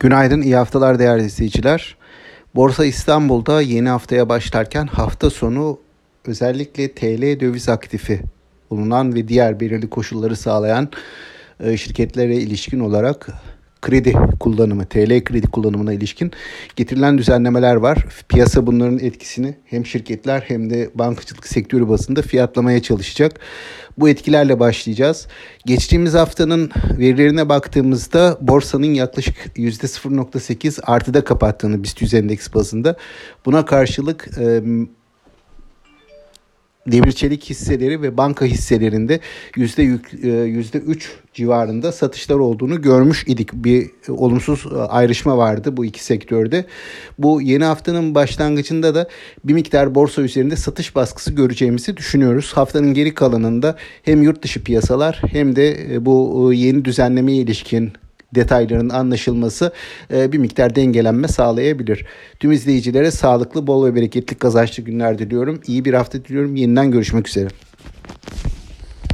Günaydın, iyi haftalar değerli izleyiciler. Borsa İstanbul'da yeni haftaya başlarken hafta sonu özellikle TL döviz aktifi bulunan ve diğer belirli koşulları sağlayan şirketlere ilişkin olarak kredi kullanımı, TL kredi kullanımına ilişkin getirilen düzenlemeler var. Piyasa bunların etkisini hem şirketler hem de bankacılık sektörü bazında fiyatlamaya çalışacak. Bu etkilerle başlayacağız. Geçtiğimiz haftanın verilerine baktığımızda borsanın yaklaşık %0.8 artıda kapattığını Bist 100 Endeks bazında. Buna karşılık demir çelik hisseleri ve banka hisselerinde %3 civarında satışlar olduğunu görmüş idik. Bir olumsuz ayrışma vardı bu iki sektörde. Bu yeni haftanın başlangıcında da bir miktar borsa üzerinde satış baskısı göreceğimizi düşünüyoruz. Haftanın geri kalanında hem yurt dışı piyasalar hem de bu yeni düzenlemeye ilişkin detayların anlaşılması bir miktar dengelenme sağlayabilir. Tüm izleyicilere sağlıklı, bol ve bereketli kazançlı günler diliyorum. İyi bir hafta diliyorum. Yeniden görüşmek üzere.